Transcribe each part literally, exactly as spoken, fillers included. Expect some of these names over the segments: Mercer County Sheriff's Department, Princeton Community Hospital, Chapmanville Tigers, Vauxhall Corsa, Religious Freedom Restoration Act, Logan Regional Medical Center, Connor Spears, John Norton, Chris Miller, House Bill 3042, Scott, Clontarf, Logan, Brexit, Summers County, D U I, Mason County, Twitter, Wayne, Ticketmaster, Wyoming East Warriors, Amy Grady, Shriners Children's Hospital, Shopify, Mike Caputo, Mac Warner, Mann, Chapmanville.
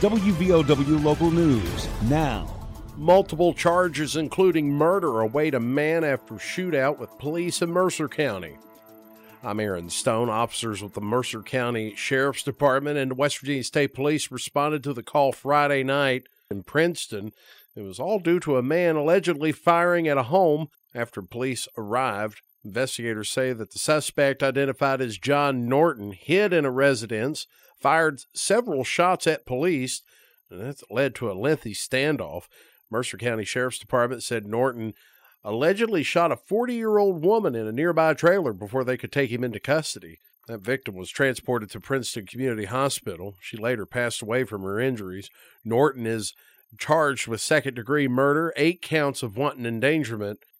W V O W Local News now. Multiple charges, including murder, await a man after shootout with police in Mercer County. I'm Aaron Stone. Officers with the Mercer County Sheriff's Department and the West Virginia State Police responded to the call Friday night in Princeton. It was all due to a man allegedly firing at a home after police arrived. Investigators say that the suspect, identified as John Norton, hid in a residence, fired several shots at police, and that led to a lengthy standoff. Mercer County Sheriff's Department said Norton allegedly shot a forty-year-old woman in a nearby trailer before they could take him into custody. That victim was transported to Princeton Community Hospital. She later passed away from her injuries. Norton is charged with second-degree murder, eight counts of wanton endangerment,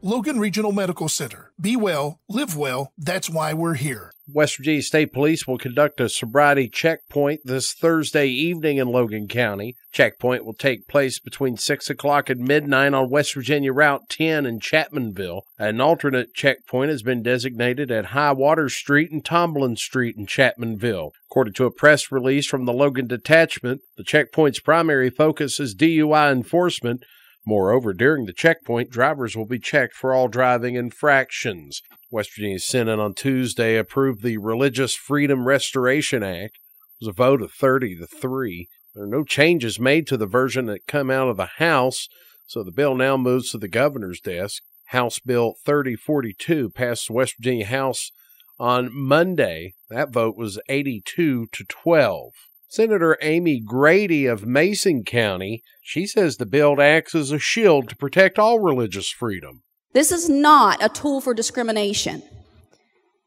Logan Regional Medical Center. Be well, live well. That's why we're here. West Virginia State Police will conduct a sobriety checkpoint this Thursday evening in Logan County. Checkpoint will take place between six o'clock and midnight on West Virginia Route ten in Chapmanville. An alternate checkpoint has been designated at High Water Street and Tomblin Street in Chapmanville. According to a press release from the Logan Detachment, the checkpoint's primary focus is D U I enforcement. Moreover, during the checkpoint, drivers will be checked for all driving infractions. West Virginia Senate on Tuesday approved the Religious Freedom Restoration Act. It was a vote of thirty to three. There are no changes made to the version that come out of the House, so the bill now moves to the governor's desk. House Bill thirty forty-two passed the West Virginia House on Monday. That vote was eighty-two to twelve. Senator Amy Grady of Mason County, she says the bill acts as a shield to protect all religious freedom. This is not a tool for discrimination.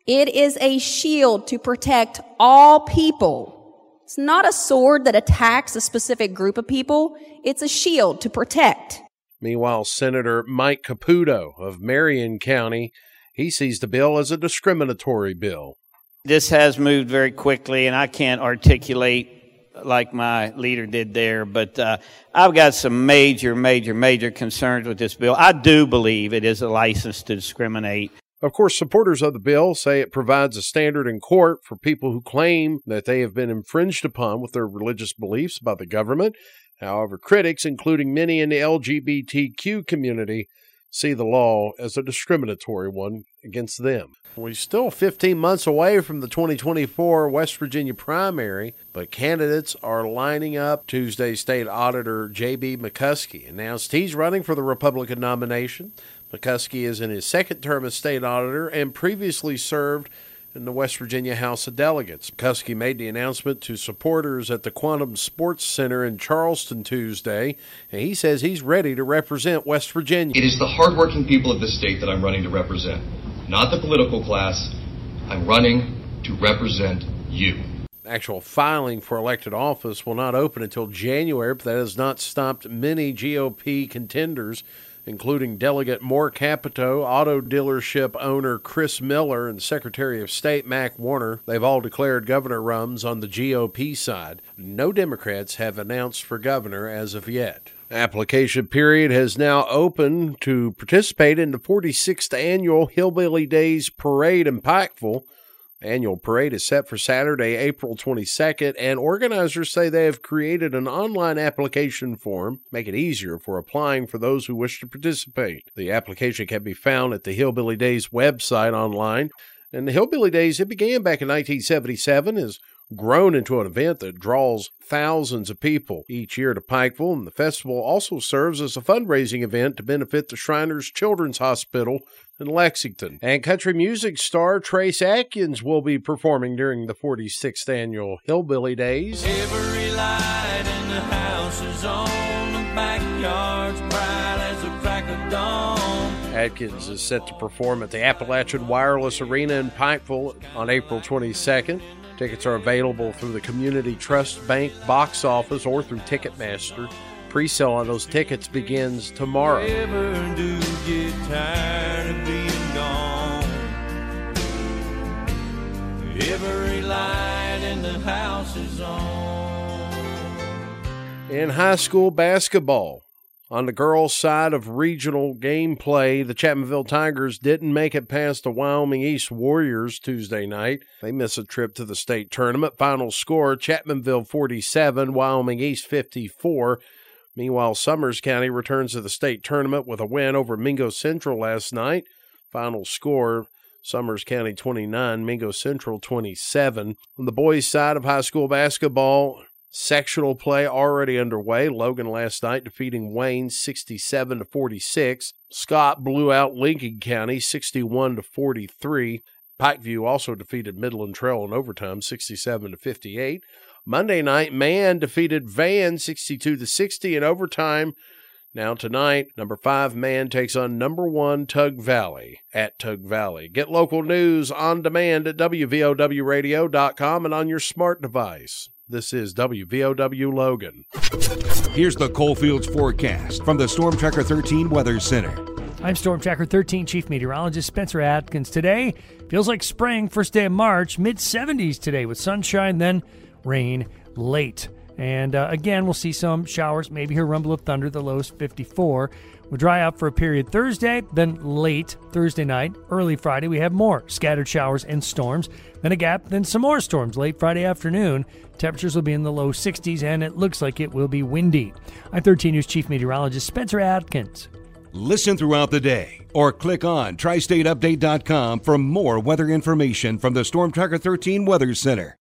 It is a shield to protect all people. It's not a sword that attacks a specific group of people. It's a shield to protect. Meanwhile, Senator Mike Caputo of Marion County, he sees the bill as a discriminatory bill. This has moved very quickly, and I can't articulate like my leader did there, but uh, I've got some major, major, major concerns with this bill. I do believe it is a license to discriminate. Of course, supporters of the bill say it provides a standard in court for people who claim that they have been infringed upon with their religious beliefs by the government. However, critics, including many in the L G B T Q community, see the law as a discriminatory one against them. We're still fifteen months away from the twenty twenty-four West Virginia primary, but candidates are lining up. Tuesday, State Auditor J B McCuskey announced he's running for the Republican nomination. McCuskey is in his second term as state auditor and previously served in the West Virginia House of Delegates. McCuskey made the announcement to supporters at the Quantum Sports Center in Charleston Tuesday, and he says he's ready to represent West Virginia. It is the hardworking people of this state that I'm running to represent, not the political class. I'm running to represent you. Actual filing for elected office will not open until January, but that has not stopped many G O P contenders, including Delegate Moore Capito, auto dealership owner Chris Miller, and Secretary of State Mac Warner. They've all declared governor runs on the G O P side. No Democrats have announced for governor as of yet. Application period has now opened to participate in the forty-sixth Annual Hillbilly Days Parade in Pikeville. Annual parade is set for Saturday, April twenty-second, and organizers say they have created an online application form, make it easier for applying for those who wish to participate. The application can be found at the Hillbilly Days website online. And the Hillbilly Days, it began back in nineteen seventy-seven, has grown into an event that draws thousands of people each year to Pikeville, and the festival also serves as a fundraising event to benefit the Shriners Children's Hospital in Lexington. And country music star Trace Atkins will be performing during the forty-sixth Annual Hillbilly Days. Every light in the house is on, the backyard's bright as the crack of dawn. Atkins is set to perform at the Appalachian Wireless Arena in Pikeville on April twenty-second. Tickets are available through the Community Trust Bank box office or through Ticketmaster. Pre-sale on those tickets begins tomorrow. Never do get tired of being gone. Every light in the house is on. In high school basketball, on the girls' side of regional gameplay, the Chapmanville Tigers didn't make it past the Wyoming East Warriors Tuesday night. They miss a trip to the state tournament. Final score, Chapmanville forty-seven, Wyoming East fifty-four. Meanwhile, Summers County returns to the state tournament with a win over Mingo Central last night. Final score, Summers County twenty-nine, Mingo Central twenty-seven. On the boys' side of high school basketball, sectional play already underway. Logan last night defeating Wayne sixty-seven to forty-six. Scott blew out Lincoln County sixty-one to forty-three. Pikeville also defeated Midland Trail in overtime sixty-seven to fifty-eight. Monday night, Mann defeated Van sixty-two to sixty in overtime. Now tonight, number five Mann takes on number one Tug Valley at Tug Valley. Get local news on demand at W V O W radio dot com and on your smart device. This is W V O W Logan. Here's the Coalfields forecast from the Storm Tracker thirteen Weather Center. I'm Storm Tracker thirteen Chief Meteorologist Spencer Atkins. Today feels like spring, first day of March, mid-seventies today with sunshine, then rain late. And uh, again, we'll see some showers, maybe a rumble of thunder, the low's fifty-four. We'll dry out for a period Thursday, then late Thursday night. Early Friday, we have more scattered showers and storms. Then a gap, then some more storms late Friday afternoon. Temperatures will be in the low sixties, and it looks like it will be windy. I'm thirteen News Chief Meteorologist Spencer Atkins. Listen throughout the day or click on tri state update dot com for more weather information from the Storm Tracker thirteen Weather Center.